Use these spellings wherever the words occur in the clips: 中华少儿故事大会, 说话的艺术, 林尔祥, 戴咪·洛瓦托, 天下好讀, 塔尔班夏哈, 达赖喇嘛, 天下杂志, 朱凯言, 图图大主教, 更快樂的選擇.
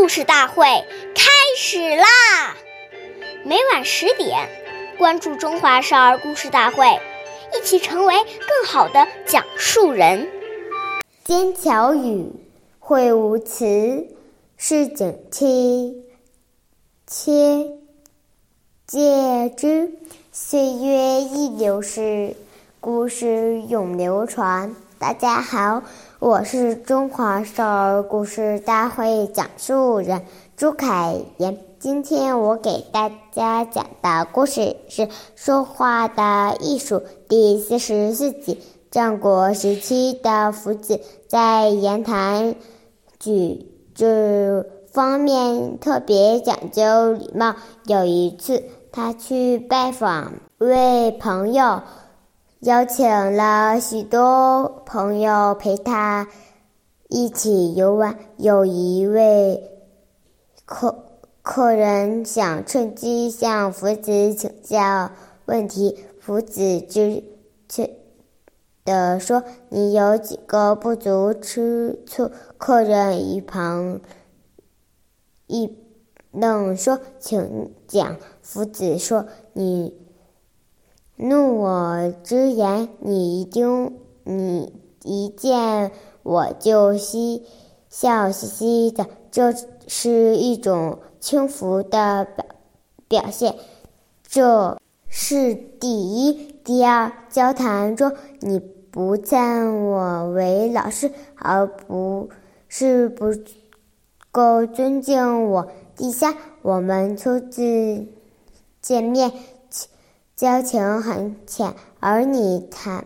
故事大会开始啦！每晚10点，关注《中华少儿故事大会》，一起成为更好的讲述人。奸巧语，惠无辞，市井妻，切戒之。岁月易流逝，故事永流传。大家好，我是中华少儿故事大会讲述人朱凯言。今天我给大家讲的故事是《说话的艺术》第44集。战国时期的夫子在言谈举止方面特别讲究礼貌。有一次，他去拜访一位朋友，邀请了许多朋友陪他一起游玩。有一位客人想趁机向夫子请教问题，夫子知趣地说：“你有几个不足之处？”客人一旁一愣说：“请讲。”夫子说：“你怒我之言，你一见我就笑嘻嘻的，这是一种轻浮的表现，这是第一。第二，交谈中你不赞我为老师，而不是不够尊敬我。第三，我们初次见面，交情很浅，而你探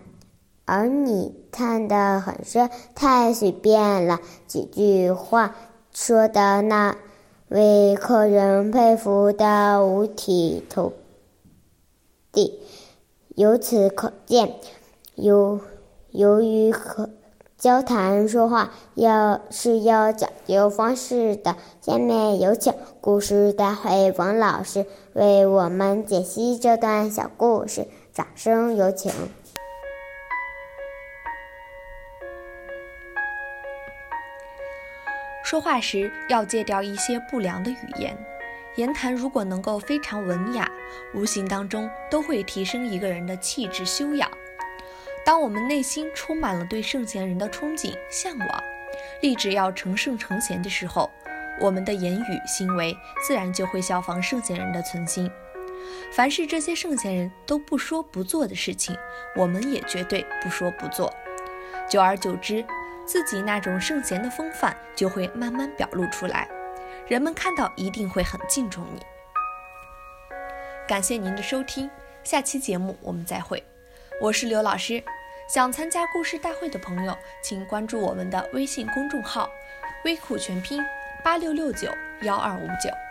得很深，太随便了。”几句话说的那位客人佩服得五体投地。由此可见，由于交谈说话是要讲究方式的。下面有请故事大会王老师为我们解析这段小故事，掌声有请。说话时要戒掉一些不良的语言，言谈如果能够非常文雅，无形当中都会提升一个人的气质修养。当我们内心充满了对圣贤人的憧憬、向往，立志要成圣成贤的时候，我们的言语行为自然就会效仿圣贤人的存心。凡是这些圣贤人都不说不做的事情，我们也绝对不说不做。久而久之，自己那种圣贤的风范就会慢慢表露出来，人们看到一定会很敬重你。感谢您的收听，下期节目我们再会。我是刘老师，想参加故事大会的朋友，请关注我们的微信公众号“微库全拼86691259”。